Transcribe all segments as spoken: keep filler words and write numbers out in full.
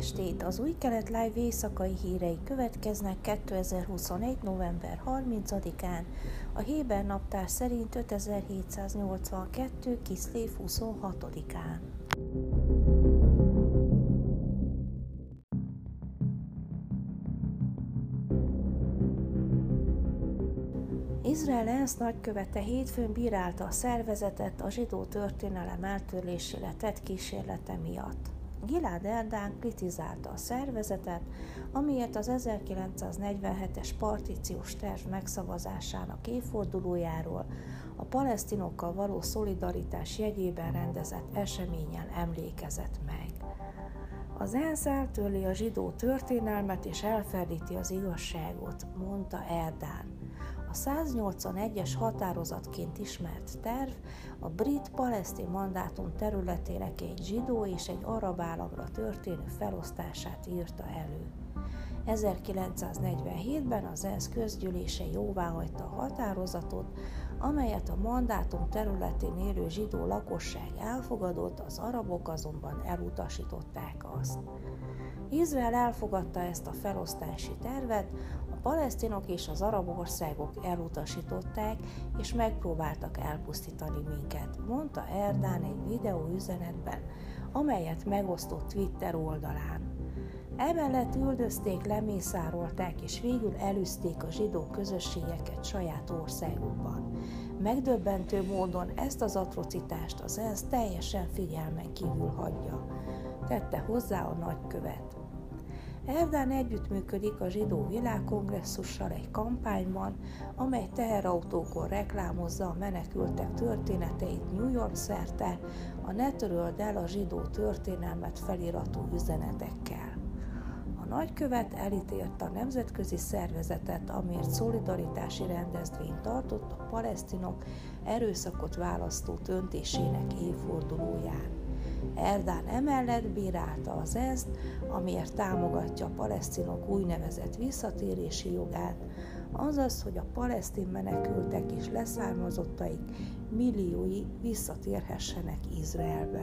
estét! Az Új Kelet Live éjszakai hírei következnek kétezer-huszonegy november harmincadikán, a héber naptár szerint ötezer-hétszáznyolcvankettő Kiszlév huszonhatodikán. Izrael ENSZ nagykövete hétfőn bírálta a szervezetet a zsidó történelem eltörlésére tett kísérlete miatt. Gilad Erdán kritizálta a szervezetet, amiért az ezerkilencszáznegyvenhetes partíciós terv megszavazásának évfordulójáról a palesztinokkal való szolidaritás jegyében rendezett eseményen emlékezett meg. Az ENSZ eltörli a zsidó történelmet és elferdíti az igazságot, mondta Erdán. A száznyolcvanegyes határozatként ismert terv a brit-palesztin mandátum területének egy zsidó és egy arab államra történő felosztását írta elő. ezerkilencszáznegyvenhétben az ENSZ közgyűlése jóváhagyta a határozatot, amelyet a mandátum területén élő zsidó lakosság elfogadott, az arabok azonban elutasították azt. Izrael elfogadta ezt a felosztási tervet, a palesztinok és az arab országok elutasították és megpróbáltak elpusztítani minket, mondta Erdán egy videóüzenetben, amelyet megosztott Twitter oldalán. Emellett üldözték, lemészárolták és végül elűzték a zsidó közösségeket saját országukban. Megdöbbentő módon ezt az atrocitást az ENSZ teljesen figyelmen kívül hagyja, tette hozzá a nagykövet. Erdán együttműködik a zsidó világkongresszussal egy kampányban, amely teherautókon reklámozza a menekültek történeteit New York szerte a Ne töröld el a zsidó történelmet feliratú üzenetekkel. A nagykövet elítélte a nemzetközi szervezetet, amiért szolidaritási rendezvényt tartott a palesztinok erőszakot választó döntésének évfordulóján. Erdán emellett bírálta az ENSZ-t, amiért támogatja a palesztinok úgynevezett visszatérési jogát, azaz, hogy a palesztin menekültek és leszármazottaik milliói visszatérhessenek Izraelbe.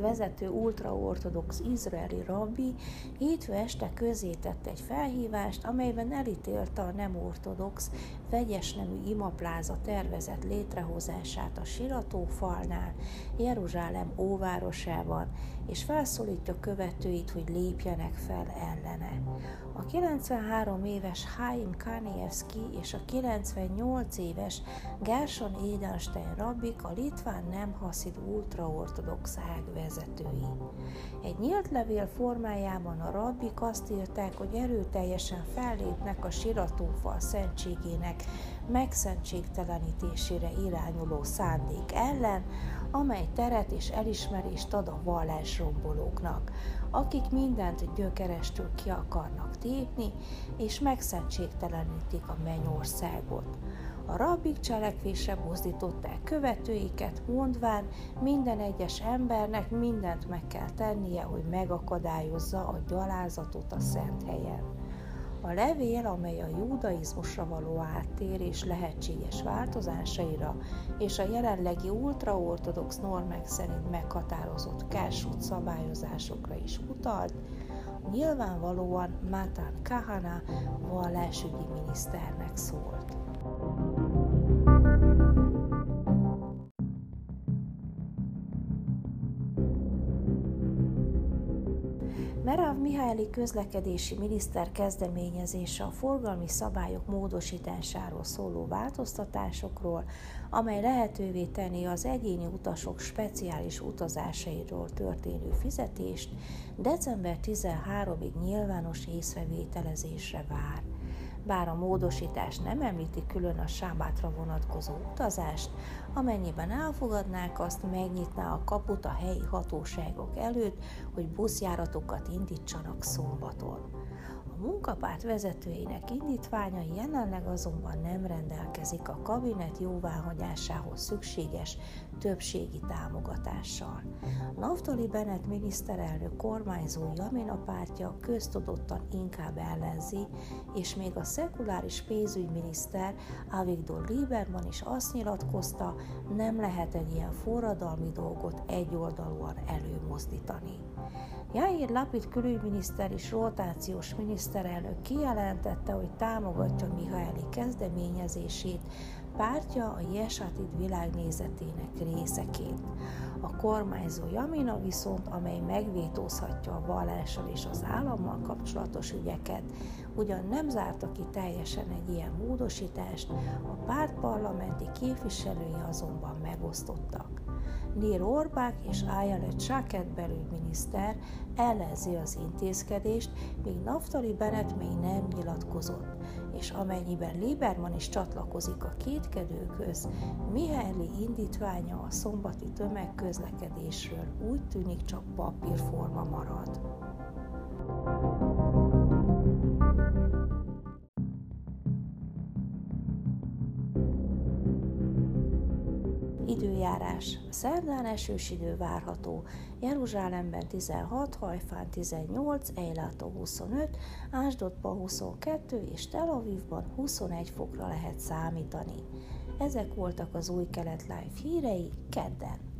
vezető ultraortodox izraeli rabbi hétfő este közzétett egy felhívást, amelyben elítélte a nem ortodox, vegyes nemű imapláza tervezett létrehozását a Siratófalnál, Jeruzsálem óvárosában, és felszólítja követőit, hogy lépjenek fel ellene. A kilencvenhárom éves Haim Kanievszky és a kilencvennyolc éves Gershon Edelstein rabbik a litván nem haszid ultraortodox vezetői. Egy nyílt levél formájában a rabbik azt írták, hogy erőteljesen fellépnek a Siratófal szentségének megszentségtelenítésére irányuló szándék ellen, amely teret és elismerést ad a vallásrombolóknak, akik mindent gyökerestől ki akarnak tépni, és megszentségtelenítik a mennyországot. A rabbik cselekvésre buzdították követőiket, mondván, minden egyes embernek mindent meg kell tennie, hogy megakadályozza a gyalázatot a szent helyen. A levél, amely a judaizmusra való áttérés lehetséges változásaira és a jelenlegi ultraortodox normák szerint meghatározott kásút szabályozásokra is utalt, nyilvánvalóan Matan Kahana vallásügyi miniszternek szólt. Mihályi közlekedési miniszter kezdeményezése a forgalmi szabályok módosításáról szóló változtatásokról, amely lehetővé tenni az egyéni utasok speciális utazásairól történő fizetést, december tizenharmadikáig nyilvános észrevételezésre vár. Bár a módosítás nem említi külön a sábátra vonatkozó utazást, amennyiben elfogadnák azt, megnyitná a kaput a helyi hatóságok előtt, hogy buszjáratokat indítsanak szombaton. A munkapárt vezetőinek indítványa jelenleg azonban nem rendelkezik a kabinet jóváhagyásához szükséges többségi támogatással. Naftali Bennett miniszterelnök kormányzó Jamina pártja köztudottan inkább ellenzi, és még a szekuláris pénzügyminiszter Avigdor Lieberman is azt nyilatkozta, nem lehet egy ilyen forradalmi dolgot egyoldalúan előmozdítani. Jair Lapid külügyminiszter és rotációs miniszterelnök kijelentette, hogy támogatja Mihályi kezdeményezését, pártja a Jesatid világnézetének részeként. A kormányzó Jamina viszont, amely megvétózhatja a vallással és az állammal kapcsolatos ügyeket, ugyan nem zárta ki teljesen egy ilyen módosítást, a párt parlamenti képviselői azonban megosztottak. Nir Orbach és Ayelet Shaked belügyminiszter ellenzi az intézkedést, míg Naftali Bennett még nem nyilatkozott, és amennyiben Lieberman is csatlakozik a kétkedőkhöz, Mihályi indítványa a szombati tömegközlekedésről úgy tűnik csak papírforma marad. Időjárás. Szerdán esős idő várható. Jeruzsálemben tizenhat, Hajfán tizennyolc, Eilatban huszonöt, Ásdodban huszonkettő és Tel Avivban huszonegy fokra lehet számítani. Ezek voltak az Új Kelet Live hírei kedden.